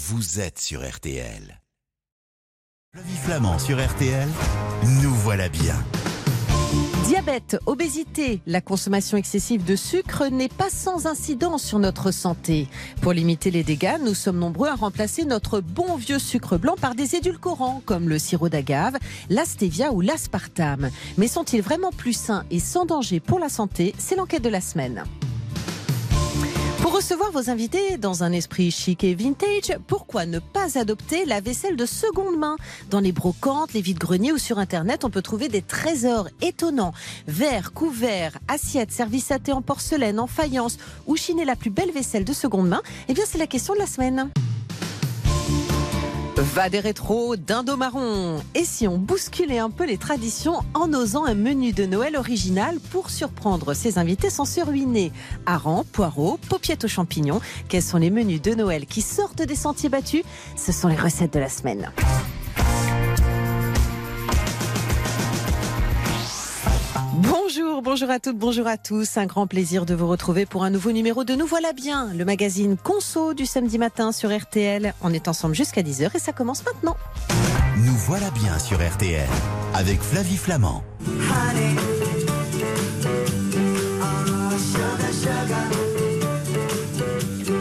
vous êtes sur RTL. Le Vie Flamand sur RTL, nous voilà bien. Diabète, obésité, la consommation excessive de sucre n'est pas sans incidence sur notre santé. Pour limiter les dégâts, nous sommes nombreux à remplacer notre bon vieux sucre blanc par des édulcorants comme le sirop d'agave, la stevia ou l'aspartame. Mais sont-ils vraiment plus sains et sans danger pour la santé ? C'est l'enquête de la semaine. Pour recevoir vos invités dans un esprit chic et vintage, pourquoi ne pas adopter la vaisselle de seconde main ? Dans les brocantes, les vides-greniers ou sur Internet, on peut trouver des trésors étonnants. Verres, couverts, assiettes, services à thé en porcelaine, en faïence, où chiner la plus belle vaisselle de seconde main ? Eh bien, c'est la question de la semaine. Va des rétros, dindo marron. Et si on bousculait un peu les traditions en osant un menu de Noël original pour surprendre ses invités sans se ruiner? Harengs, poireaux, paupiettes aux champignons. Quels sont les menus de Noël qui sortent des sentiers battus? Ce sont les recettes de la semaine. Bonjour à toutes, bonjour à tous. Un grand plaisir de vous retrouver pour un nouveau numéro de Nous Voilà Bien, le magazine Conso du samedi matin sur RTL. On est ensemble jusqu'à 10h et ça commence maintenant. Nous Voilà Bien sur RTL avec Flavie Flamand.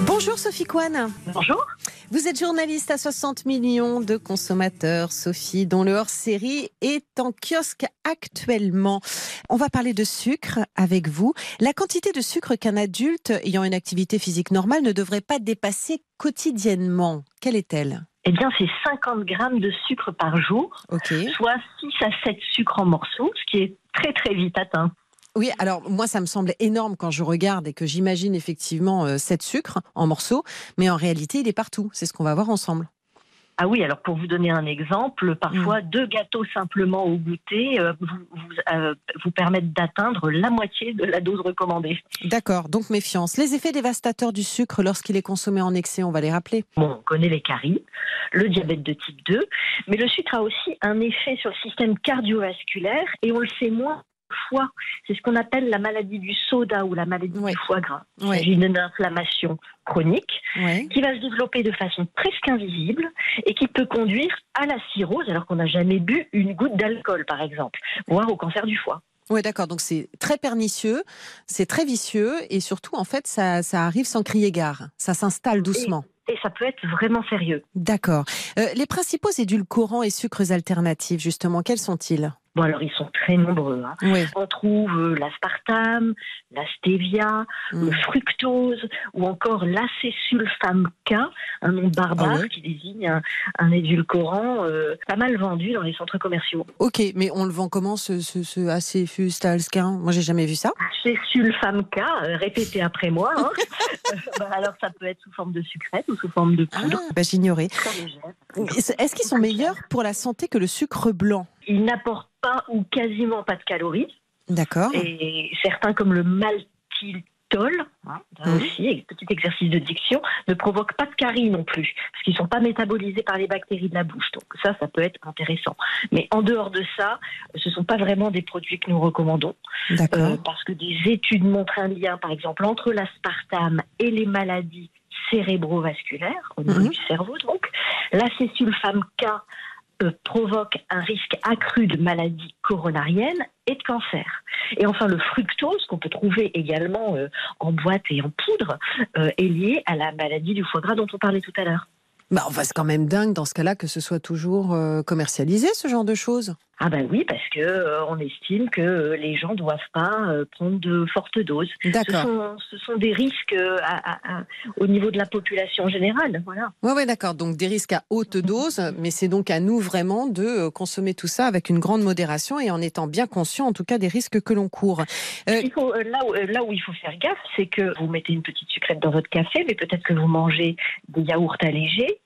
Bonjour Sophie Coine. Bonjour. Vous êtes journaliste à 60 millions de consommateurs, Sophie, dont le hors-série est en kiosque actuellement. On va parler de sucre avec vous. La quantité de sucre qu'un adulte ayant une activité physique normale ne devrait pas dépasser quotidiennement, quelle est-elle ? Eh bien, c'est 50 grammes de sucre par jour, okay, soit 6 à 7 sucres en morceaux, ce qui est très très vite atteint. Oui, alors moi ça me semble énorme quand je regarde et que j'imagine effectivement 7 sucres en morceaux, mais en réalité il est partout, c'est ce qu'on va voir ensemble. Ah oui, alors pour vous donner un exemple, parfois 2 gâteaux simplement au goûter vous permettent d'atteindre la moitié de la dose recommandée. D'accord, donc méfiance. Les effets dévastateurs du sucre lorsqu'il est consommé en excès, on va les rappeler. Bon, on connaît les caries, le diabète de type 2, mais le sucre a aussi un effet sur le système cardiovasculaire et on le sait moins. Foie, c'est ce qu'on appelle la maladie du soda ou la maladie du foie gras. Il s'agit d'une inflammation chronique qui va se développer de façon presque invisible et qui peut conduire à la cirrhose alors qu'on n'a jamais bu une goutte d'alcool par exemple, voire au cancer du foie. Oui, d'accord, donc c'est très pernicieux, c'est très vicieux et surtout en fait ça arrive sans crier gare, ça s'installe doucement. Et ça peut être vraiment sérieux. D'accord. Les principaux édulcorants et sucres alternatifs, justement, quels sont-ils ? Bon, alors, ils sont très nombreux. Hein. Oui. On trouve l'aspartame, la stevia, le fructose ou encore l'acésulfame K, un nom barbare qui désigne un édulcorant pas mal vendu dans les centres commerciaux. Ok, mais on le vend comment, ce acésulfame K ? Moi, j'ai jamais vu ça. Acésulfame K, répétez après moi. Hein. Alors, ça peut être sous forme de sucrète ou sous forme de poudre. Ah, bah, j'ignorais. Est-ce qu'ils sont meilleurs pour la santé que le sucre blanc ? Ils n'apportent pas ou quasiment pas de calories. D'accord. Et certains, comme le maltitol, aussi, petit exercice de diction, ne provoquent pas de caries non plus, parce qu'ils ne sont pas métabolisés par les bactéries de la bouche. Donc ça peut être intéressant. Mais en dehors de ça, ce ne sont pas vraiment des produits que nous recommandons. D'accord. Parce que des études montrent un lien, par exemple, entre l'aspartame et les maladies cérébrovasculaires, au niveau du cerveau donc. L'acésulfame K provoque un risque accru de maladies coronariennes et de cancer. Et enfin, le fructose, qu'on peut trouver également en boîte et en poudre, est lié à la maladie du foie gras dont on parlait tout à l'heure. Bah, enfin, c'est quand même dingue dans ce cas-là que ce soit toujours commercialisé, ce genre de choses. Ah ben oui, parce qu'on estime que les gens ne doivent pas prendre de fortes doses. D'accord. Ce sont des risques au niveau de la population générale. Voilà. Oui, d'accord. Donc des risques à haute dose, mais c'est donc à nous vraiment de consommer tout ça avec une grande modération et en étant bien conscient en tout cas des risques que l'on court. Là où il faut faire gaffe, c'est que vous mettez une petite sucrète dans votre café, mais peut-être que vous mangez des yaourts allégés,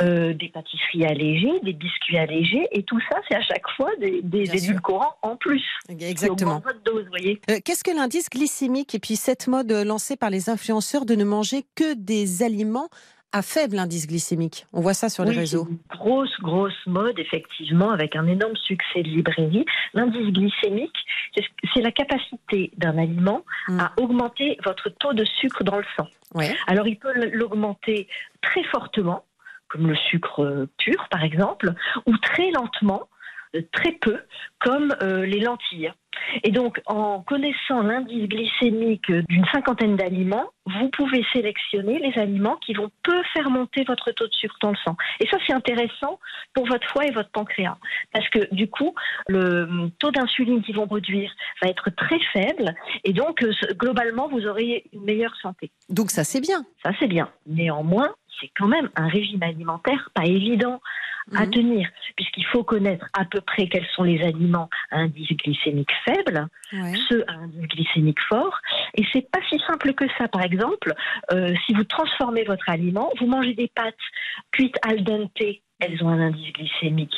des pâtisseries allégées, des biscuits allégés, et tout ça, c'est à chaque fois des édulcorants en plus. Exactement. Votre dose, voyez. Qu'est-ce que l'indice glycémique et puis cette mode lancée par les influenceurs de ne manger que des aliments à faible indice glycémique? On voit ça sur les réseaux. C'est une grosse mode, effectivement, avec un énorme succès de librairie. L'indice glycémique, c'est la capacité d'un aliment à augmenter votre taux de sucre dans le sang. Ouais. Alors, il peut l'augmenter très fortement, comme le sucre pur par exemple, ou très lentement, très peu, comme les lentilles. Et donc, en connaissant l'indice glycémique d'une cinquantaine d'aliments, vous pouvez sélectionner les aliments qui vont peu faire monter votre taux de sucre dans le sang. Et ça, c'est intéressant pour votre foie et votre pancréas. Parce que, du coup, le taux d'insuline qu'ils vont produire va être très faible. Et donc, globalement, vous aurez une meilleure santé. Donc, ça, c'est bien. Ça, c'est bien. Néanmoins, c'est quand même un régime alimentaire pas évident à tenir, puisqu'il faut connaître à peu près quels sont les aliments à indice glycémique faible, ceux à indice glycémique fort, et c'est pas si simple que ça. Par exemple, si vous transformez votre aliment, vous mangez des pâtes cuites al dente, elles ont un indice glycémique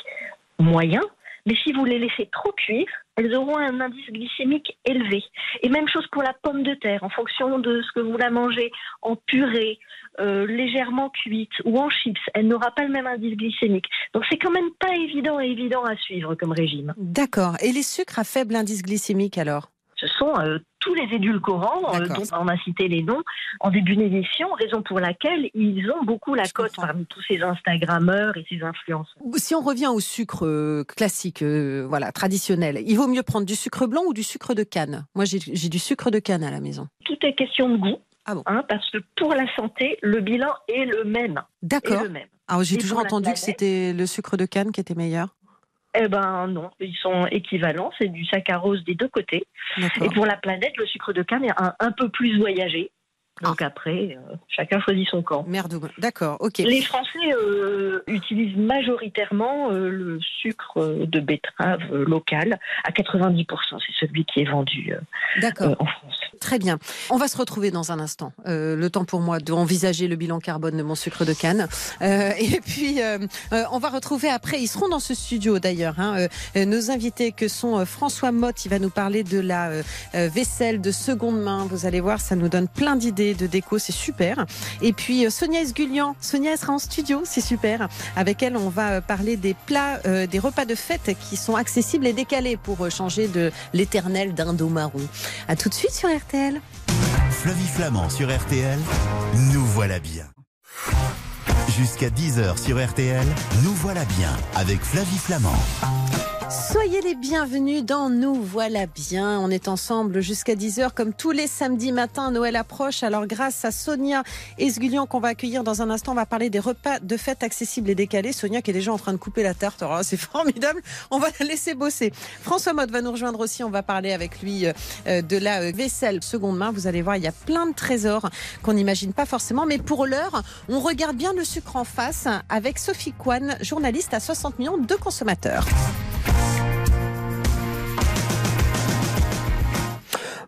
moyen, mais si vous les laissez trop cuire, elles auront un indice glycémique élevé. Et même chose pour la pomme de terre, en fonction de ce que vous la mangez en purée, légèrement cuite ou en chips, elle n'aura pas le même indice glycémique. Donc c'est quand même pas évident à suivre comme régime. D'accord. Et les sucres à faible indice glycémique alors ? Ce sont tous les édulcorants dont on a cité les noms en début d'émission, raison pour laquelle ils ont beaucoup la cote parmi tous ces Instagrammeurs et ces influenceurs. Si on revient au sucre classique, voilà, traditionnel, il vaut mieux prendre du sucre blanc ou du sucre de canne ? Moi, j'ai du sucre de canne à la maison. Tout est question de goût. Ah bon. Parce que pour la santé, le bilan est le même. D'accord. Alors, j'ai toujours entendu que c'était le sucre de canne qui était meilleur. Eh ben non, ils sont équivalents, c'est du saccharose des deux côtés. D'accord. Et pour la planète, le sucre de canne est un peu plus voyagé. Donc après, chacun choisit son camp. D'accord, ok. Les Français utilisent majoritairement le sucre de betterave local à 90%. C'est celui qui est vendu en France. Très bien. On va se retrouver dans un instant. Le temps pour moi d'envisager le bilan carbone de mon sucre de canne. Et puis, on va retrouver après, ils seront dans ce studio d'ailleurs, nos invités que sont François Motte, il va nous parler de la vaisselle de seconde main. Vous allez voir, ça nous donne plein d'idées de déco, c'est super. Et puis Sonia Esgulian, Sonia sera en studio, c'est super. Avec elle, on va parler des plats, des repas de fête qui sont accessibles et décalés pour changer de l'éternel dindon marron. À tout de suite sur RTL. Flavie Flamand sur RTL, nous voilà bien. Jusqu'à 10h sur RTL, nous voilà bien avec Flavie Flamand. Soyez les bienvenus dans Nous voilà bien. On est ensemble jusqu'à 10h comme tous les samedis matins. Noël approche, alors grâce à Sonia Esgulian qu'on va accueillir dans un instant, on va parler des repas de fête accessibles et décalés. Sonia qui est déjà en train de couper la tarte, alors c'est formidable, on va la laisser bosser. François Motte va nous rejoindre aussi, on va parler avec lui de la vaisselle seconde main. Vous allez voir, il y a plein de trésors qu'on n'imagine pas forcément, mais pour l'heure, on regarde bien le sucre en face avec Sophie Coine, journaliste à 60 millions de consommateurs.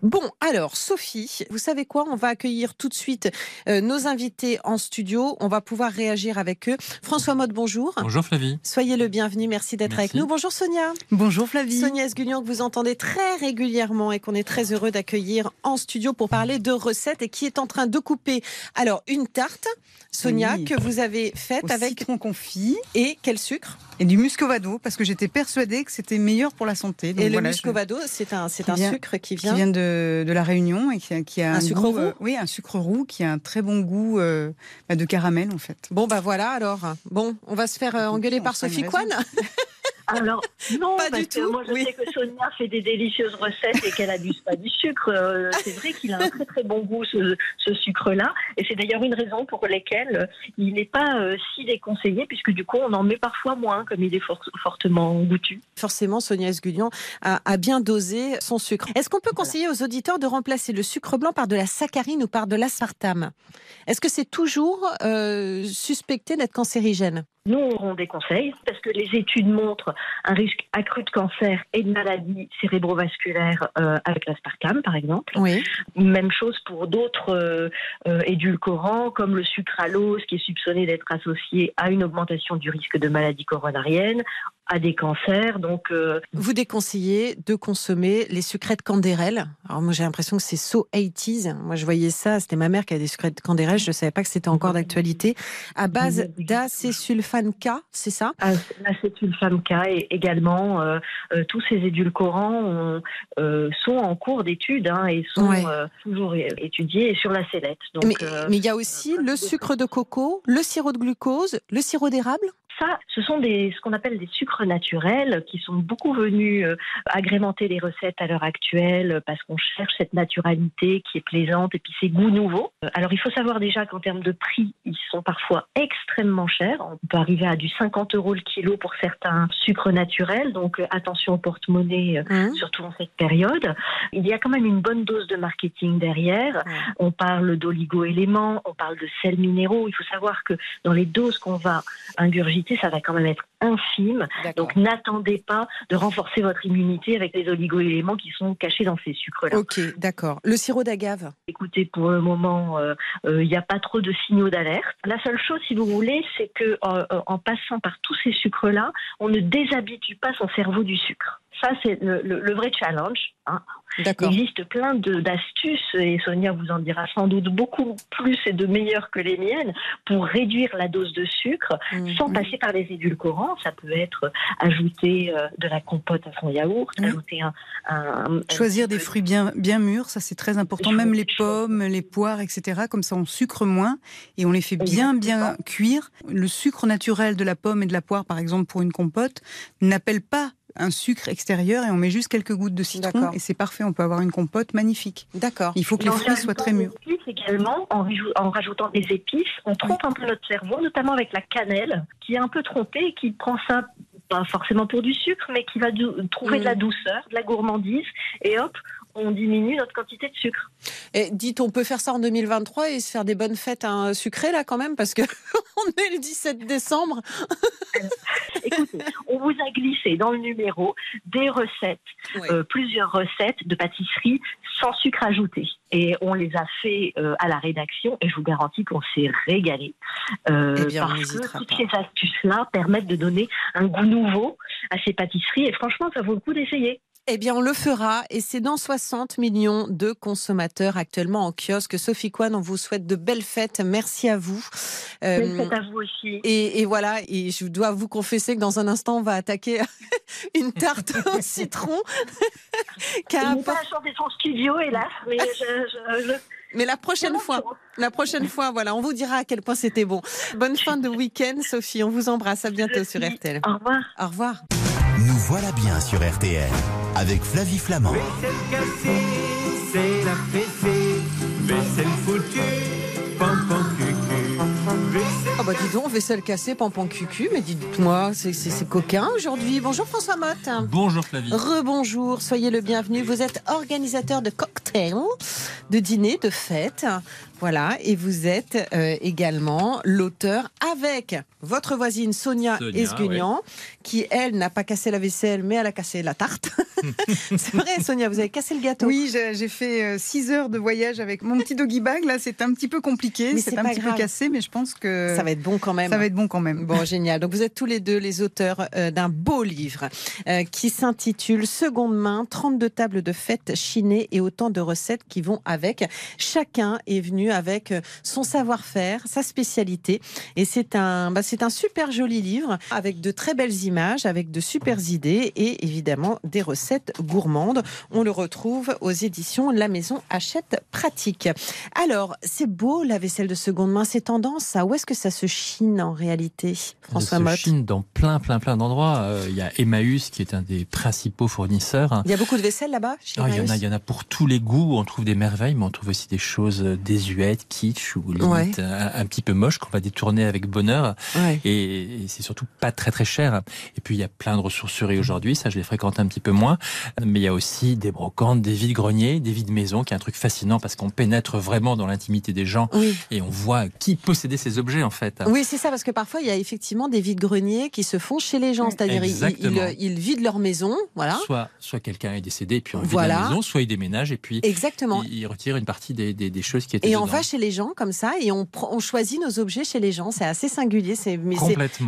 Bon, alors Sophie, vous savez quoi ? On va accueillir tout de suite nos invités en studio. On va pouvoir réagir avec eux. François Motte, bonjour. Bonjour Flavie. Soyez le bienvenu, merci d'être avec nous. Bonjour Sonia. Bonjour Flavie. Sonia Esgulian que vous entendez très régulièrement et qu'on est très heureux d'accueillir en studio pour parler de recettes et qui est en train de couper alors une tarte, Sonia, que vous avez faite avec citron confit. Et quel sucre ? Et du muscovado, parce que j'étais persuadée que c'était meilleur pour la santé. Donc et le muscovado, c'est un sucre qui vient de la Réunion et qui a un sucre roux. Oui, un sucre roux qui a un très bon goût de caramel en fait. Bon bah voilà alors. Bon, on va se faire engueuler par Sophie Coine. Alors non, pas parce du tout. Que moi je sais que Sonia fait des délicieuses recettes et qu'elle n'abuse pas du sucre. C'est vrai qu'il a un très très bon goût ce sucre-là, et c'est d'ailleurs une raison pour laquelle il n'est pas si déconseillé, puisque du coup on en met parfois moins comme il est fortement goûtu. Forcément, Sonia Esgulian a bien dosé son sucre. Est-ce qu'on peut conseiller aux auditeurs de remplacer le sucre blanc par de la saccharine ou par de l'aspartame ? Est-ce que c'est toujours suspecté d'être cancérigène ? Nous, on déconseille parce que les études montrent un risque accru de cancer et de maladies cérébrovasculaires avec l'aspartame, par exemple. Oui. Même chose pour d'autres édulcorants, comme le sucralose, qui est soupçonné d'être associé à une augmentation du risque de maladies coronariennes, à des cancers. Donc, vous déconseillez de consommer les sucrets de Candérel. Alors moi j'ai l'impression que c'est so 80s. Moi je voyais ça, c'était ma mère qui avait des sucrets de Candérel, je ne savais pas que c'était encore d'actualité. À base d'acésulfame K, c'est ça ? Acésulfame K et également tous ces édulcorants sont en cours d'études et sont toujours étudiés sur la sellette. Donc, mais il y a aussi le sucre de coco, le sirop de glucose, le sirop d'érable. Ça, ce sont ce qu'on appelle des sucres naturels qui sont beaucoup venus agrémenter les recettes à l'heure actuelle parce qu'on cherche cette naturalité qui est plaisante et puis ces goûts nouveaux. Alors, il faut savoir déjà qu'en termes de prix, ils sont parfois extrêmement chers. On peut arriver à du 50 € le kilo pour certains sucres naturels. Donc, attention au porte-monnaie, surtout en cette période. Il y a quand même une bonne dose de marketing derrière. On parle d'oligo-éléments, on parle de sels minéraux. Il faut savoir que dans les doses qu'on va ingurgiter, ça va quand même être infime. D'accord. Donc n'attendez pas de renforcer votre immunité avec les oligo-éléments qui sont cachés dans ces sucres-là. Ok, d'accord. Le sirop d'agave ? Écoutez, pour le moment, il n'y a pas trop de signaux d'alerte. La seule chose, si vous voulez, c'est que en passant par tous ces sucres-là, on ne déshabitue pas son cerveau du sucre. Ça, c'est le vrai challenge. D'accord. Il existe plein d'astuces, et Sonia vous en dira sans doute beaucoup plus et de meilleures que les miennes, pour réduire la dose de sucre sans passer par les édulcorants. Ça peut être ajouter de la compote à son yaourt, ajouter choisir des fruits bien mûrs, ça c'est très important, même les pommes, les poires, etc. Comme ça on sucre moins et on les fait bien cuire. Le sucre naturel de la pomme et de la poire, par exemple, pour une compote, n'appelle pas un sucre extérieur et on met juste quelques gouttes de citron. D'accord. Et c'est parfait, on peut avoir une compote magnifique. D'accord. Il faut que les fruits soient très mûrs. Également, en rajoutant des épices, on trompe un peu notre cerveau, notamment avec la cannelle, qui est un peu trompée et qui prend ça pas forcément pour du sucre, mais qui va trouver de la douceur, de la gourmandise, et hop, on diminue notre quantité de sucre. Et dites, on peut faire ça en 2023 et se faire des bonnes fêtes sucrées là quand même, parce que on est le 17 décembre. Alors, écoutez, on vous a glissé dans le numéro des recettes, plusieurs recettes de pâtisserie sans sucre ajouté. Et on les a fait à la rédaction et je vous garantis qu'on s'est régalé. Parce que toutes ces astuces-là permettent de donner un goût nouveau à ces pâtisseries et franchement, ça vaut le coup d'essayer. Eh bien, on le fera et c'est dans 60 millions de consommateurs actuellement en kiosque. Sophie Coine, on vous souhaite de belles fêtes. Merci à vous. Belles fêtes à vous aussi. Et voilà, et je dois vous confesser que dans un instant, on va attaquer une tarte au citron. Je n'ai pas la chance d'être en studio, hélas, mais mais la prochaine fois, voilà, on vous dira à quel point c'était bon. Bonne fin de week-end, Sophie. On vous embrasse. À bientôt sur RTL. Au revoir. Au revoir. Nous voilà bien sur RTL avec Flavie Flamand. Vaisselle cassée, c'est la fessée. Vaisselle foutue, pampan cucu. Dis donc, vaisselle cassée, pampan cucu. Mais dites-moi, c'est coquin aujourd'hui. Bonjour François Motte. Bonjour Flavie. Rebonjour, soyez le bienvenu. Vous êtes organisateur de cocktails, de dîners, de fêtes. Voilà, et vous êtes également l'auteur avec votre voisine Sonia Esguignan, qui, elle, n'a pas cassé la vaisselle, mais elle a cassé la tarte. C'est vrai, Sonia, vous avez cassé le gâteau. Oui, j'ai fait 6 heures de voyage avec mon petit doggy bag. Là, c'est un petit peu compliqué, c'est un petit peu cassé, mais je pense que ça va être bon quand même. Bon, génial. Donc, vous êtes tous les deux les auteurs d'un beau livre qui s'intitule « Seconde main, 32 tables de fêtes chinées et autant de recettes qui vont avec ». Chacun est venu avec son savoir-faire, sa spécialité. Et c'est un super joli livre avec de très belles images, avec de super idées et évidemment des recettes gourmandes. On le retrouve aux éditions La Maison Achète Pratique. Alors, c'est beau la vaisselle de seconde main, c'est tendance ça. Où est-ce que ça se chine en réalité, François Motte ? Ça se chine dans plein d'endroits. Il y a Emmaüs qui est un des principaux fournisseurs. Il y a beaucoup de vaisselle là-bas chez Emmaüs ? Il y en a pour tous les goûts. On trouve des merveilles, mais on trouve aussi des choses désuètes, kitsch ou limite un petit peu moche qu'on va détourner avec bonheur et c'est surtout pas très cher. Et puis il y a plein de ressourceries aujourd'hui, ça je les fréquente un petit peu moins, mais il y a aussi des brocantes, des vides-greniers, des vides-maisons, qui est un truc fascinant parce qu'on pénètre vraiment dans l'intimité des gens, oui, et on voit qui possédait ces objets en fait. Oui, c'est ça, parce que parfois il y a effectivement des vides-greniers qui se font chez les gens, c'est-à-dire ils vident leur maison, voilà. Soit quelqu'un est décédé et puis on vide la maison, soit ils déménagent et puis ils retirent une partie des choses qui étaient dedans. Et on va chez les gens comme ça et on choisit nos objets chez les gens, c'est assez singulier.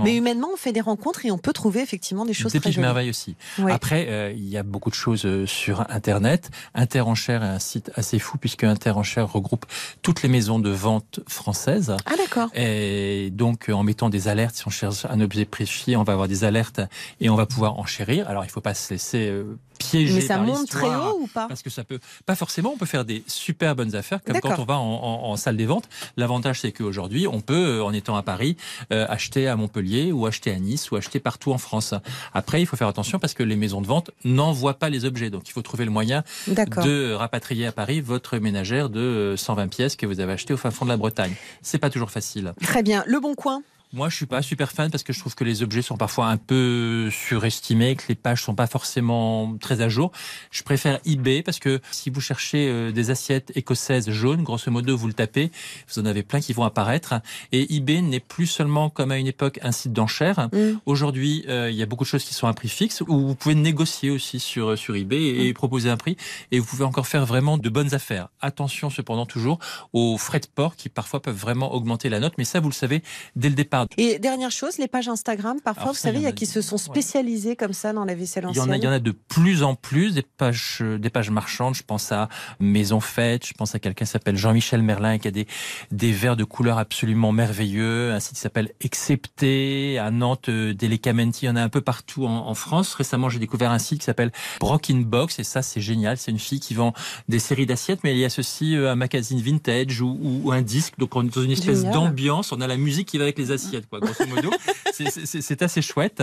Mais humainement on fait des rencontres et on peut trouver effectivement des choses très jolies. Des petites merveilles aussi. Oui. Après, il y a beaucoup de choses sur Internet. Interenchères est un site assez fou puisque Interenchères regroupe toutes les maisons de vente françaises. Ah d'accord. Et donc en mettant des alertes, si on cherche un objet précieux, on va avoir des alertes et on va pouvoir enchérir. Alors il ne faut pas se laisser piéger. Mais ça monte très haut ou pas? Parce que ça peut pas forcément. On peut faire des super bonnes affaires comme quand on va en salle des ventes. L'avantage c'est qu'aujourd'hui on peut, en étant à Paris, acheter à Montpellier ou acheter à Nice ou acheter partout en France. Après il faut faire attention parce que les maisons de vente n'envoient pas les objets, donc il faut trouver le moyen de rapatrier à Paris votre ménagère de 120 pièces que vous avez achetée au fin fond de la Bretagne. C'est pas toujours facile. Très bien. Le Bon Coin? Moi, je ne suis pas super fan parce que je trouve que les objets sont parfois un peu surestimés, que les pages ne sont pas forcément très à jour. Je préfère eBay parce que si vous cherchez des assiettes écossaises jaunes, grosso modo, vous le tapez, vous en avez plein qui vont apparaître. Et eBay n'est plus seulement, comme à une époque, un site d'enchères. Mmh. Aujourd'hui, il y a beaucoup de choses qui sont à prix fixe où vous pouvez négocier aussi sur eBay et proposer un prix. Et vous pouvez encore faire vraiment de bonnes affaires. Attention cependant toujours aux frais de port qui parfois peuvent vraiment augmenter la note. Mais ça, vous le savez dès le départ. Et dernière chose, les pages Instagram, parfois, vous savez, il y a qui se sont spécialisées comme ça dans la vaisselle ancienne. Il y en a de plus en plus, des pages marchandes. Je pense à Maison Fête, je pense à quelqu'un qui s'appelle Jean-Michel Merlin et qui a des verres de couleurs absolument merveilleux. Un site qui s'appelle Excepté, à Nantes, Delecamenti, il y en a un peu partout en France. Récemment, j'ai découvert un site qui s'appelle Broken Box et ça, c'est génial. C'est une fille qui vend des séries d'assiettes, mais il y a aussi un magazine vintage ou un disque. Donc, on est dans une espèce d'ambiance. On a la musique qui va avec les assiettes. Grosso modo, c'est assez chouette.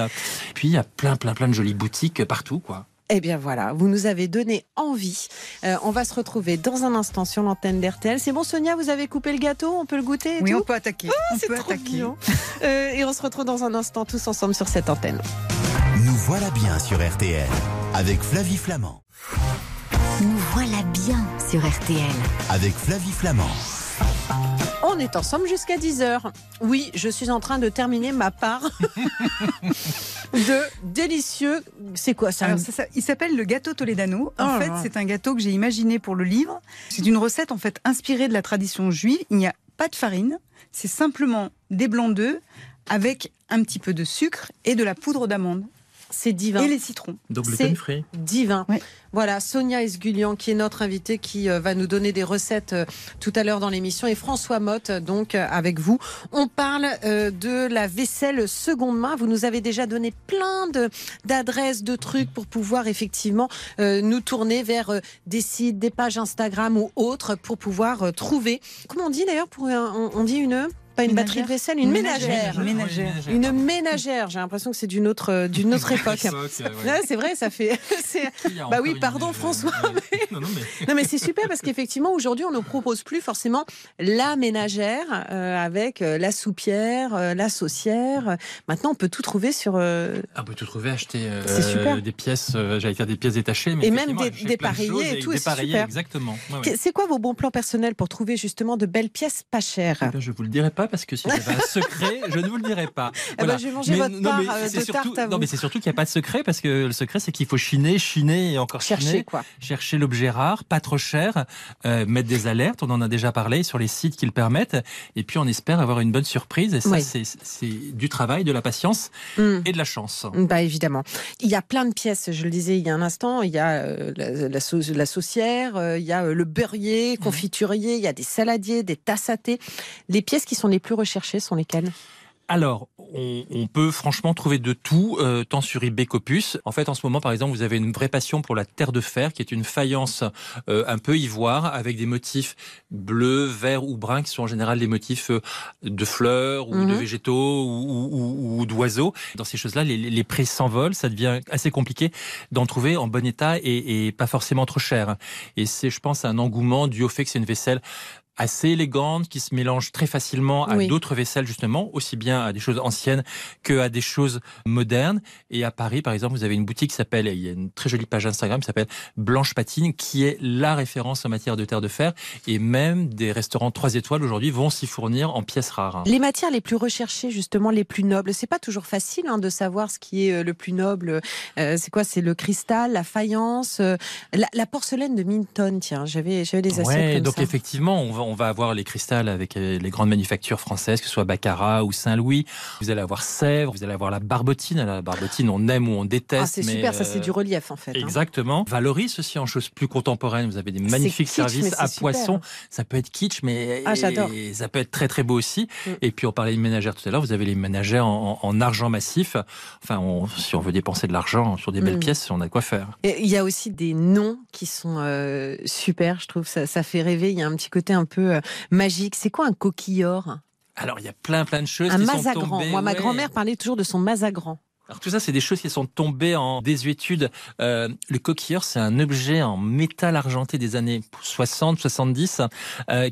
Puis il y a plein de jolies boutiques partout, quoi. Eh bien voilà, vous nous avez donné envie. On va se retrouver dans un instant sur l'antenne d'RTL. C'est bon Sonia, vous avez coupé le gâteau, on peut le goûter et tout ? Oui, on peut attaquer. Oh, c'est trop mignon. Et on se retrouve dans un instant tous ensemble sur cette antenne. Nous voilà bien sur RTL avec Flavie Flamand. Nous voilà bien sur RTL avec Flavie Flamand. On est ensemble jusqu'à 10h. Oui, je suis en train de terminer ma part de délicieux... C'est quoi ça ? Alors, ça il s'appelle le gâteau Toledano. En fait, c'est un gâteau que j'ai imaginé pour le livre. C'est une recette en fait inspirée de la tradition juive. Il n'y a pas de farine. C'est simplement des blancs d'œufs avec un petit peu de sucre et de la poudre d'amande. C'est divin. Et les citrons. Donc le pain frais. Divin. Ouais. Voilà, Sonia Esgulian qui est notre invitée, qui va nous donner des recettes tout à l'heure dans l'émission. Et François Motte, donc, avec vous. On parle de la vaisselle seconde main. Vous nous avez déjà donné plein d'adresses, de trucs pour pouvoir effectivement nous tourner vers des sites, des pages Instagram ou autres pour pouvoir trouver. Comment on dit d'ailleurs pour on dit une... Pas une batterie de vaisselle, une ménagère. Une ménagère. J'ai l'impression que c'est d'une autre époque. C'est vrai, ça fait. Bah oui, pardon François. Non mais c'est super parce qu'effectivement aujourd'hui on ne propose plus forcément la ménagère avec la soupière, la saucière. Maintenant on peut tout trouver sur. On peut tout trouver, acheter des pièces. J'allais faire des pièces détachées, mais et même des dépareillées et tout. Dépareillées, exactement. Ouais. C'est quoi vos bons plans personnels pour trouver justement de belles pièces pas chères? Je vous le dirai pas. Parce que si j'avais un secret, je ne vous le dirai pas. Voilà. Je vais manger votre part de tarte à vous. Non, mais c'est surtout qu'il n'y a pas de secret, parce que le secret, c'est qu'il faut chiner et encore chercher. Chercher l'objet rare, pas trop cher, mettre des alertes, on en a déjà parlé, sur les sites qui le permettent, et puis on espère avoir une bonne surprise, et ça, c'est du travail, de la patience et de la chance. Bah, évidemment. Il y a plein de pièces, je le disais il y a un instant, il y a la saucière, il y a le beurrier, confiturier, il y a des saladiers, des tasses à thé. Les pièces qui sont les plus recherchés sont lesquels ? Alors, on peut franchement trouver de tout, tant sur eBay qu'Opus. En fait, en ce moment, par exemple, vous avez une vraie passion pour la terre de fer, qui est une faïence un peu ivoire, avec des motifs bleus, verts ou bruns, qui sont en général des motifs de fleurs ou de végétaux ou d'oiseaux. Dans ces choses-là, les prix s'envolent, ça devient assez compliqué d'en trouver en bon état et pas forcément trop cher. Et c'est, je pense, un engouement dû au fait que c'est une vaisselle assez élégantes, qui se mélangent très facilement à d'autres vaisselles, justement, aussi bien à des choses anciennes qu'à des choses modernes. Et à Paris, par exemple, vous avez une boutique qui s'appelle, il y a une très jolie page Instagram qui s'appelle Blanche Patine, qui est la référence en matière de terre de fer. Et même des restaurants 3 étoiles aujourd'hui vont s'y fournir en pièces rares. Les matières les plus recherchées, justement, les plus nobles, c'est pas toujours facile de savoir ce qui est le plus noble. C'est quoi? C'est le cristal, la faïence, la porcelaine de Minton. Tiens, j'avais des assiettes comme donc ça. Effectivement, on va avoir les cristals avec les grandes manufactures françaises, que ce soit Baccarat ou Saint-Louis. Vous allez avoir Sèvres, vous allez avoir la Barbotine. À la Barbotine, on aime ou on déteste. Ah, c'est super, ça c'est du relief en fait. Exactement. Valoris aussi en choses plus contemporaines. Vous avez des magnifiques services à poissons. Ça peut être kitsch, mais ça peut être très très beau aussi. Et puis on parlait de ménagères tout à l'heure. Vous avez les ménagères en argent massif. Enfin, si on veut dépenser de l'argent sur des belles pièces, on a de quoi faire. Il y a aussi des noms qui sont super, je trouve. Ça fait rêver. Il y a un petit côté un peu magique. C'est quoi un coquillor ? Alors, il y a plein de choses qui sont tombées. Moi, ma grand-mère parlait toujours de son mazagran. Alors tout ça, c'est des choses qui sont tombées en désuétude. Le coquilleur, c'est un objet en métal argenté des années 60-70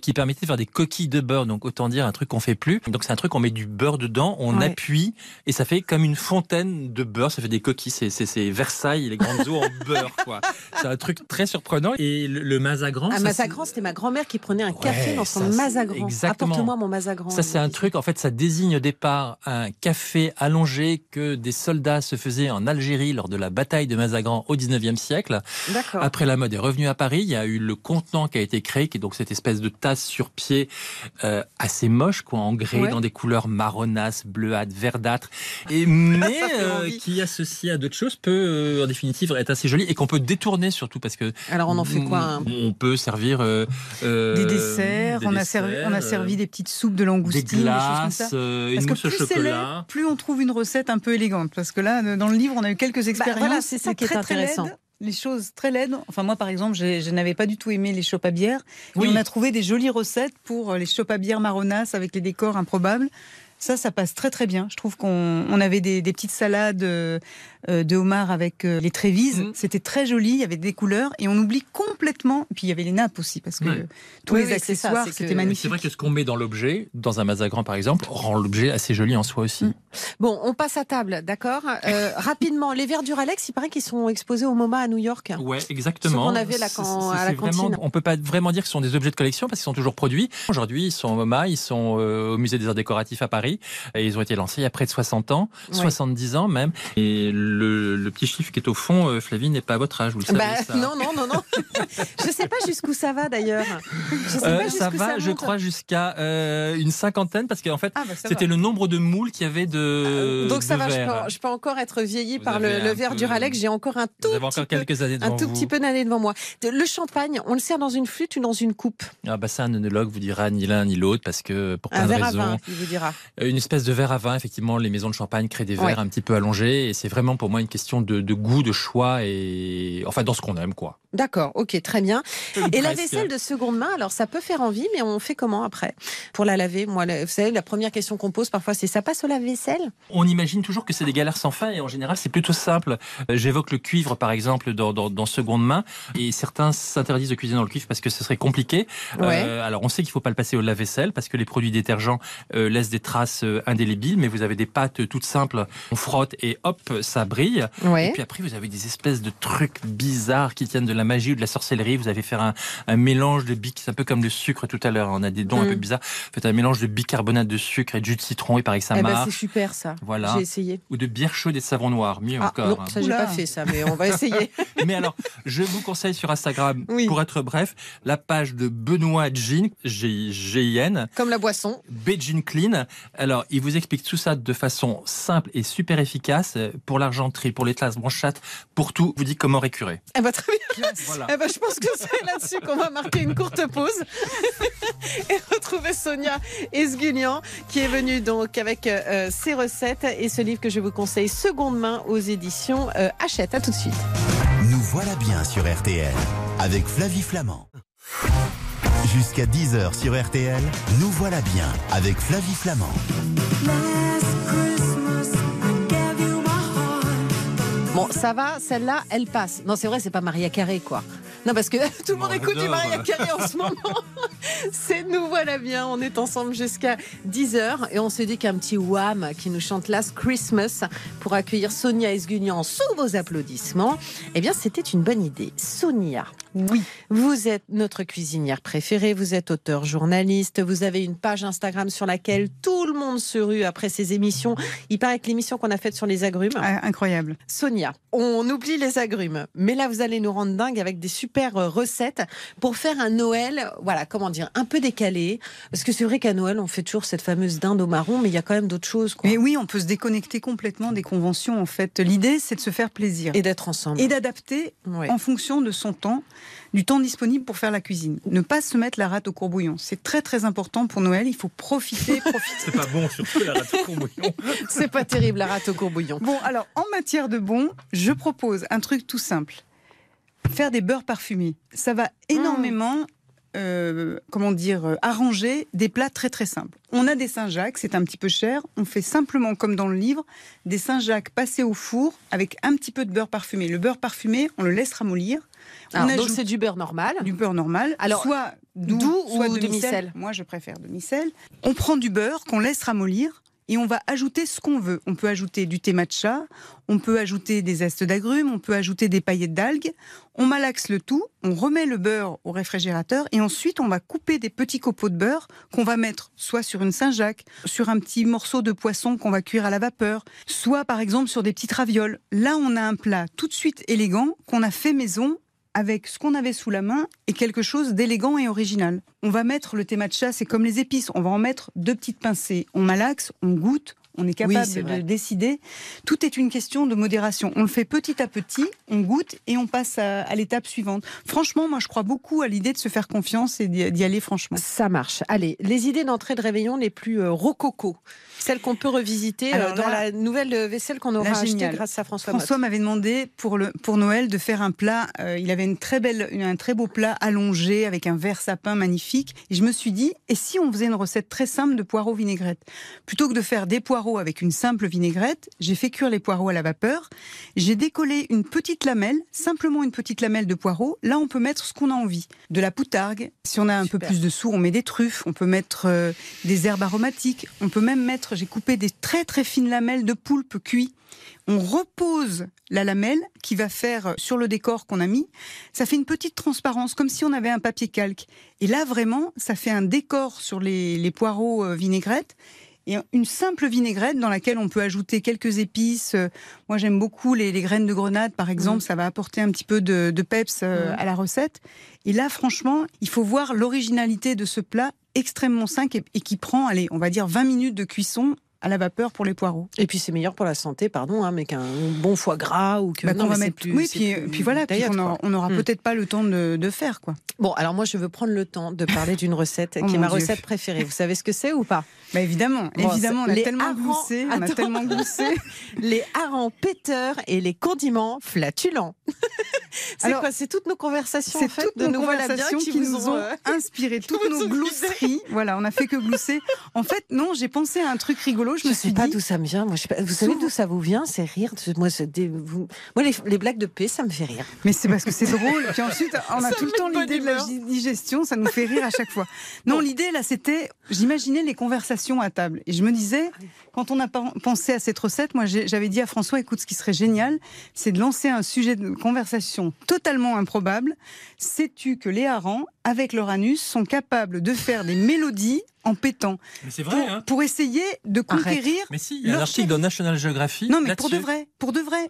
qui permettait de faire des coquilles de beurre. Donc autant dire un truc qu'on fait plus. Donc c'est un truc, on met du beurre dedans, on appuie et ça fait comme une fontaine de beurre. Ça fait des coquilles. C'est Versailles, les grandes eaux en beurre, quoi. C'est un truc très surprenant. Et le mazagran. Un mazagran, c'était ma grand-mère qui prenait un café dans son mazagran. Exactement. Apporte-moi mon mazagran. Ça, c'est un truc. En fait, ça désigne au départ un café allongé que des soldats se faisaient en Algérie lors de la bataille de Mazagran au 19e siècle. D'accord. Après, la mode est revenue à Paris. Il y a eu le contenant qui a été créé, qui est donc cette espèce de tasse sur pied assez moche, quoi, engrais dans des couleurs marronaces, bleuâtres, verdâtres, mais qui associé à d'autres choses peut en définitive être assez jolie et qu'on peut détourner surtout parce que. Alors on en fait quoi On peut servir des desserts. On a servi des petites soupes de langoustine, des glaces, des choses comme ça. Parce que plus c'est laid, plus on trouve une recette un peu élégante. Parce que là, dans le livre, on a eu quelques expériences. Voilà, c'est ça qui est intéressant. Très laide, les choses très laides. Enfin, moi, par exemple, je n'avais pas du tout aimé les chopes à bière. Oui. Et on a trouvé des jolies recettes pour les chopes à bière marronasses avec les décors improbables. Ça passe très bien. Je trouve qu'on avait des petites salades de homard avec les trévises. C'était très joli, il y avait des couleurs et on oublie complètement. Et puis il y avait les nappes aussi parce que tous les accessoires, c'était magnifique. C'est vrai que ce qu'on met dans l'objet, dans un mazagran par exemple, rend l'objet assez joli en soi aussi. Bon, on passe à table, d'accord. Rapidement, les verres d'Uralex, il paraît qu'ils sont exposés au MoMA à New York. Ouais, exactement. Ce qu'on avait à la cantine. Vraiment, on peut pas vraiment dire que ce sont des objets de collection parce qu'ils sont toujours produits. Aujourd'hui, ils sont au MoMA, ils sont au Musée des Arts Décoratifs à Paris. Et ils ont été lancés il y a près de 60 ans, 70 ans même. Et le petit chiffre qui est au fond, Flavie, n'est pas à votre âge, vous le savez. Ça. Non. Je ne sais pas jusqu'où ça va d'ailleurs. Je crois, jusqu'à une cinquantaine, parce qu'en fait, c'était le nombre de moules qu'il y avait de. Donc ça va, je peux encore être vieillie par le verre d'Uralex. J'ai encore un tout petit peu d'années devant moi. Le champagne, on le sert dans une flûte ou dans une coupe ? Ça, un œnologue vous dira ni l'un ni l'autre, parce que pour plein de raisons. Un verre à vin, il vous dira. Une espèce de verre à vin, effectivement, les maisons de champagne créent des verres un petit peu allongés et c'est vraiment pour moi une question de goût, de choix et enfin dans ce qu'on aime quoi. D'accord, ok, très bien. Et la vaisselle de seconde main, alors ça peut faire envie, mais on fait comment après pour la laver? Moi, vous savez, la première question qu'on pose parfois, c'est ça passe au lave-vaisselle? On imagine toujours que c'est des galères sans fin et en général c'est plutôt simple. J'évoque le cuivre par exemple dans seconde main et certains s'interdisent de cuisiner dans le cuivre parce que ce serait compliqué. Alors on sait qu'il ne faut pas le passer au lave-vaisselle parce que les produits détergents laissent des traces indélébiles, mais vous avez des pâtes toutes simples, on frotte et hop, ça brille. Et puis après, vous avez des espèces de trucs bizarres qui tiennent de la magie ou de la sorcellerie. Vous allez faire un mélange de bic, c'est un peu comme le sucre tout à l'heure. On a des dons un peu bizarres. Faites un mélange de bicarbonate de sucre et de jus de citron et pareil, ça marche. C'est super ça. Voilà. J'ai essayé. Ou de bière chaude et de savon noir, mieux encore. Non, ça j'ai pas fait ça, mais on va essayer. Mais alors, je vous conseille sur Instagram, pour être bref, la page de Benoît Gin, G-I-N. Comme la boisson. B-Gin Clean. Alors, il vous explique tout ça de façon simple et super efficace pour l'argenterie, pour les classes branchates, pour tout. Vous dit comment récurer. Très bien. Voilà. Je pense que c'est là-dessus qu'on va marquer une courte pause et retrouver Sonia Esgulian qui est venue donc avec ses recettes et ce livre que je vous conseille, Seconde Main aux éditions Hachette. À tout de suite. Nous voilà bien sur RTL avec Flavie Flamand. Jusqu'à 10h sur RTL, nous voilà bien avec Flavie Flamand. Bon, ça va, celle-là, elle passe. Non, c'est vrai, c'est pas Maria Carey, quoi. Non, parce que tout le monde écoute du Maria Carey en ce moment. C'est Nous voilà bien, on est ensemble jusqu'à 10h et on se dit qu'un petit Wham qui nous chante Last Christmas pour accueillir Sonia Esguignan sous vos applaudissements, eh bien c'était une bonne idée. Sonia, oui, vous êtes notre cuisinière préférée, vous êtes auteur, journaliste, vous avez une page Instagram sur laquelle tout le monde se rue après ces émissions. Il paraît que l'émission qu'on a faite sur les agrumes... incroyable. Sonia, on oublie les agrumes, mais là vous allez nous rendre dingue avec des super recettes pour faire un Noël, voilà, comment dire, un peu décalé, parce que c'est vrai qu'à Noël on fait toujours cette fameuse dinde au marron, mais il y a quand même d'autres choses, quoi. Mais oui, on peut se déconnecter complètement des conventions en fait. L'idée c'est de se faire plaisir. Et d'être ensemble. Et d'adapter, oui, en fonction de son temps, du temps disponible pour faire la cuisine. Ne pas se mettre la rate au courbouillon. C'est très très important pour Noël, il faut profiter. C'est pas bon surtout la rate au courbouillon. C'est pas terrible la rate au courbouillon. Bon alors, en matière de bon, je propose un truc tout simple. Faire des beurres parfumés. Ça va énormément... arranger des plats très très simples. On a des Saint-Jacques, c'est un petit peu cher, on fait simplement comme dans le livre, des Saint-Jacques passés au four avec un petit peu de beurre parfumé. Le beurre parfumé, on le laisse ramollir. Donc c'est du beurre normal. Du beurre normal, alors, soit doux soit ou demi-sel. Moi je préfère demi-sel. On prend du beurre qu'on laisse ramollir et on va ajouter ce qu'on veut. On peut ajouter du thé matcha, on peut ajouter des zestes d'agrumes, on peut ajouter des paillettes d'algues. On malaxe le tout, on remet le beurre au réfrigérateur et ensuite on va couper des petits copeaux de beurre qu'on va mettre soit sur une Saint-Jacques, sur un petit morceau de poisson qu'on va cuire à la vapeur, soit par exemple sur des petites ravioles. Là on a un plat tout de suite élégant qu'on a fait maison avec ce qu'on avait sous la main et quelque chose d'élégant et original. On va mettre le thé matcha, c'est comme les épices, on va en mettre 2 petites pincées. On malaxe, on goûte. On est capable de décider. Tout est une question de modération. On le fait petit à petit, on goûte et on passe à l'étape suivante. Franchement, moi, je crois beaucoup à l'idée de se faire confiance et d'y aller franchement. Ça marche. Allez, les idées d'entrée de réveillon les plus rococo, celles qu'on peut revisiter la nouvelle vaisselle qu'on aura achetée grâce à François Motte. François m'avait demandé pour Noël de faire un plat. Il avait un très beau plat allongé avec un vert sapin magnifique. Et je me suis dit, et si on faisait une recette très simple de poireaux vinaigrette, plutôt que de faire des poireaux avec une simple vinaigrette, j'ai fait cuire les poireaux à la vapeur, j'ai décollé une petite lamelle de poireaux. Là on peut mettre ce qu'on a envie, de la poutargue, si on a un peu plus de sous on met des truffes, on peut mettre des herbes aromatiques, on peut même mettre, j'ai coupé des très très fines lamelles de poulpe cuit. On repose la lamelle qui va faire sur le décor qu'on a mis, ça fait une petite transparence comme si on avait un papier calque et là vraiment ça fait un décor sur les poireaux vinaigrettes. Et une simple vinaigrette dans laquelle on peut ajouter quelques épices. Moi, j'aime beaucoup les graines de grenade, par exemple. Ça va apporter un petit peu de peps à la recette. Et là, franchement, il faut voir l'originalité de ce plat extrêmement simple et qui prend, 20 minutes de cuisson à la vapeur pour les poireaux. Et puis c'est meilleur pour la santé, mais qu'un bon foie gras ou que... on va mettre plus... Oui, puis voilà, on n'aura peut-être pas le temps de faire, quoi. Bon, alors moi je veux prendre le temps de parler d'une recette qui est ma recette préférée. Vous savez ce que c'est ou pas ? Évidemment, on a tellement gloussé. Les harengs péteurs et les condiments flatulents. C'est toutes nos conversations, qui nous ont inspiré, toutes nos glousseries. Voilà, on n'a fait que glousser. En fait, non, j'ai pensé à un truc rigolo. Je ne sais pas d'où ça me vient. Vous savez d'où ça vous vient, ces rires. Moi, les blagues de paix, ça me fait rire. Mais c'est parce que c'est drôle. Puis ensuite, on a tout le temps l'idée de la digestion. Ça nous fait rire à chaque fois. Non, l'idée, là, c'était... J'imaginais les conversations à table. Et je me disais, quand on a pensé à cette recette, moi, j'avais dit à François, écoute, ce qui serait génial, c'est de lancer un sujet de conversation totalement improbable. Sais-tu que les harengs, avec leur anus, sont capables de faire des mélodies en pétant. Mais c'est vrai, pour essayer de conquérir... Mais si, il y a un article dans National Geographic. Non, mais pour de vrai.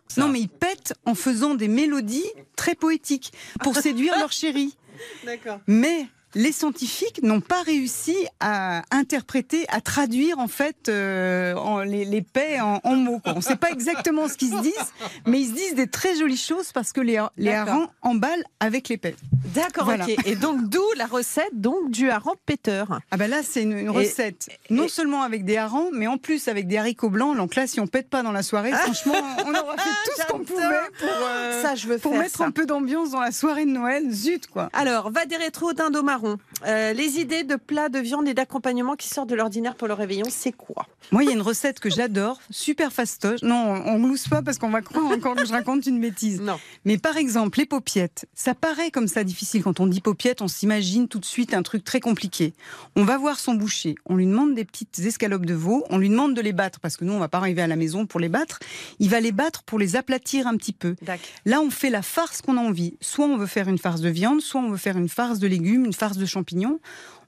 Ça. Non, mais ils pètent en faisant des mélodies très poétiques pour séduire leur chérie. D'accord. Mais les scientifiques n'ont pas réussi à interpréter, à traduire en fait les paix en mots. On ne sait pas exactement ce qu'ils se disent, mais ils se disent des très jolies choses parce que les harengs emballent avec les paix. D'accord, voilà. Ok. Et donc d'où la recette du hareng péteur. Ah là c'est une recette non seulement avec des harengs, mais en plus avec des haricots blancs. Donc là si on pète pas dans la soirée, franchement on aura fait tout ce qu'on pouvait pour mettre un peu d'ambiance dans la soirée de Noël. Zut quoi. Alors va des rétro d'un domar. Les idées de plats de viande et d'accompagnement qui sortent de l'ordinaire pour le réveillon, c'est quoi? Moi, il y a une recette que j'adore, super fastoche. Non, on ne glousse pas parce qu'on va croire encore que je raconte une bêtise. Non. Mais par exemple, les paupiettes. Ça paraît comme ça difficile. Quand on dit paupiettes, on s'imagine tout de suite un truc très compliqué. On va voir son boucher. On lui demande des petites escalopes de veau. On lui demande de les battre parce que nous, on ne va pas arriver à la maison pour les battre. Il va les battre pour les aplatir un petit peu. D'accord. Là, on fait la farce qu'on a envie. Soit on veut faire une farce de viande, soit on veut faire une farce de légumes, une farce de champignons.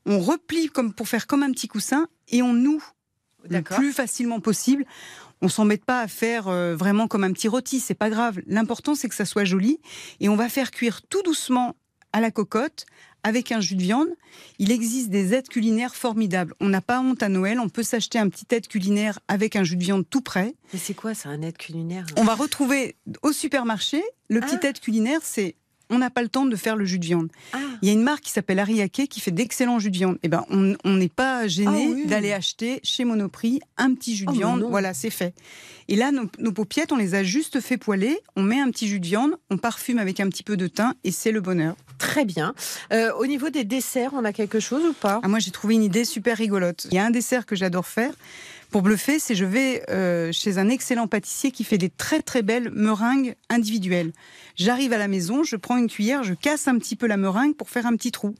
On replie comme pour faire comme un petit coussin et on noue. D'accord. Le plus facilement possible. On s'embête pas à faire vraiment comme un petit rôti, c'est pas grave. L'important, c'est que ça soit joli. Et on va faire cuire tout doucement à la cocotte, avec un jus de viande. Il existe des aides culinaires formidables. On n'a pas honte à Noël, on peut s'acheter un petit aide culinaire avec un jus de viande tout prêt. Mais c'est quoi ça, un aide culinaire? On va retrouver au supermarché, le petit aide culinaire, c'est... On n'a pas le temps de faire le jus de viande. Ah. Il y a une marque qui s'appelle Ariake qui fait d'excellents jus de viande. Eh ben, on n'est pas gêné d'aller acheter chez Monoprix un petit jus de viande. Voilà, c'est fait. Et là, nos paupiettes, on les a juste fait poêler. On met un petit jus de viande, on parfume avec un petit peu de thym et c'est le bonheur. Très bien. Au niveau des desserts, on a quelque chose ou pas? Moi, j'ai trouvé une idée super rigolote. Il y a un dessert que j'adore faire. Pour bluffer, c'est je vais chez un excellent pâtissier qui fait des très très belles meringues individuelles. J'arrive à la maison, je prends une cuillère, je casse un petit peu la meringue pour faire un petit trou.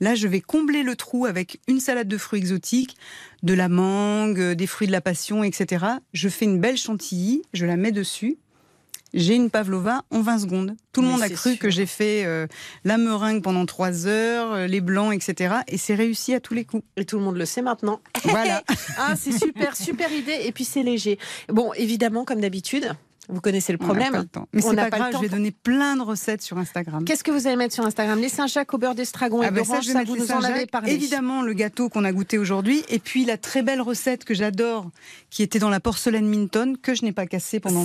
Là, je vais combler le trou avec une salade de fruits exotiques, de la mangue, des fruits de la passion, etc. Je fais une belle chantilly, je la mets dessus. J'ai une pavlova en 20 secondes. Tout le monde a cru que j'ai fait la meringue pendant 3 heures, les blancs, etc. Et c'est réussi à tous les coups. Et tout le monde le sait maintenant. Voilà. C'est super, super idée. Et puis c'est léger. Bon, évidemment, comme d'habitude... Vous connaissez le problème. On n'a pas le temps. Mais c'est pas grave, je vais donner plein de recettes sur Instagram. Qu'est-ce que vous allez mettre sur Instagram? Les Saint-Jacques au beurre d'estragon et d'orange, ça vous nous en avez parlé. Évidemment, le gâteau qu'on a goûté aujourd'hui. Et puis la très belle recette que j'adore, qui était dans la porcelaine Minton, que je n'ai pas cassée pendant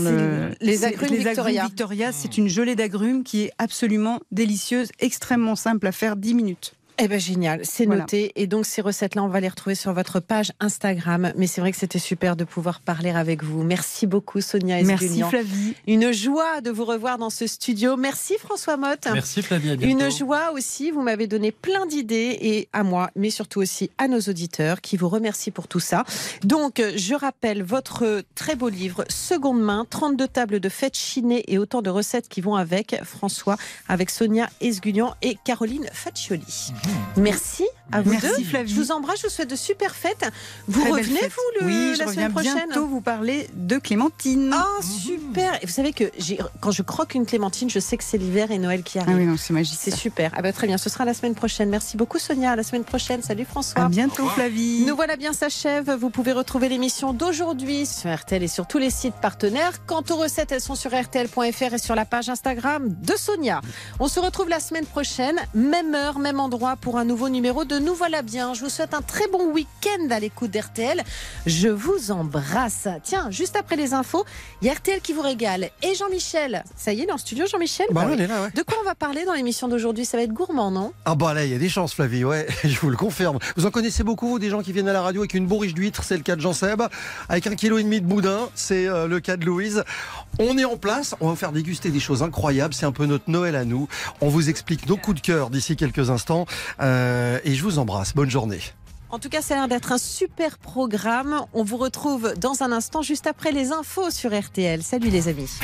les agrumes Victoria. C'est une gelée d'agrumes qui est absolument délicieuse, extrêmement simple à faire, 10 minutes. Eh bien, génial, c'est noté. Et donc, ces recettes-là, on va les retrouver sur votre page Instagram. Mais c'est vrai que c'était super de pouvoir parler avec vous. Merci beaucoup, Sonia Esgulian. Merci, Flavie. Une joie de vous revoir dans ce studio. Merci, François Motte. Merci, Flavie. À bientôt. Une joie aussi. Vous m'avez donné plein d'idées, et à moi, mais surtout aussi à nos auditeurs qui vous remercient pour tout ça. Donc, je rappelle votre très beau livre, Seconde Main, 32 tables de fêtes chinées et autant de recettes qui vont avec, François, avec Sonia Esgulian et Caroline Faccioli. Merci à vous deux. Flavie. Je vous embrasse, je vous souhaite de super fêtes. Vous revenez la semaine prochaine? Bientôt vous parler de clémentine. Oh, super. Et vous savez que quand je croque une clémentine, je sais que c'est l'hiver et Noël qui arrive. Ah oui, non, c'est magique. C'est super. Ah bah, très bien, ce sera la semaine prochaine. Merci beaucoup, Sonia. À la semaine prochaine. Salut, François. À bientôt, Flavie. Nous voilà bien, s'achève. Vous pouvez retrouver l'émission d'aujourd'hui sur RTL et sur tous les sites partenaires. Quant aux recettes, elles sont sur RTL.fr et sur la page Instagram de Sonia. On se retrouve la semaine prochaine, même heure, même endroit, pour un nouveau numéro de Nous Voilà Bien. Je vous souhaite un très bon week-end à l'écoute d'RTL. Je vous embrasse. Tiens, juste après les infos, il y a RTL qui vous régale. Et Jean-Michel, ça y est, dans le studio, Jean-Michel. Il est là, De quoi on va parler dans l'émission d'aujourd'hui? Ça va être gourmand, non? Ah bah là, il y a des chances, Flavie, je vous le confirme. Vous en connaissez beaucoup, des gens qui viennent à la radio avec une bourriche d'huîtres, c'est le cas de Jean-Seb. Avec 1,5 kg de boudin, c'est le cas de Louise. On est en place, on va vous faire déguster des choses incroyables. C'est un peu notre Noël à nous. On vous explique nos coups de cœur d'ici quelques instants. Et je vous embrasse. Bonne journée. En tout cas, ça a l'air d'être un super programme. On vous retrouve dans un instant, juste après les infos sur RTL. Salut les amis.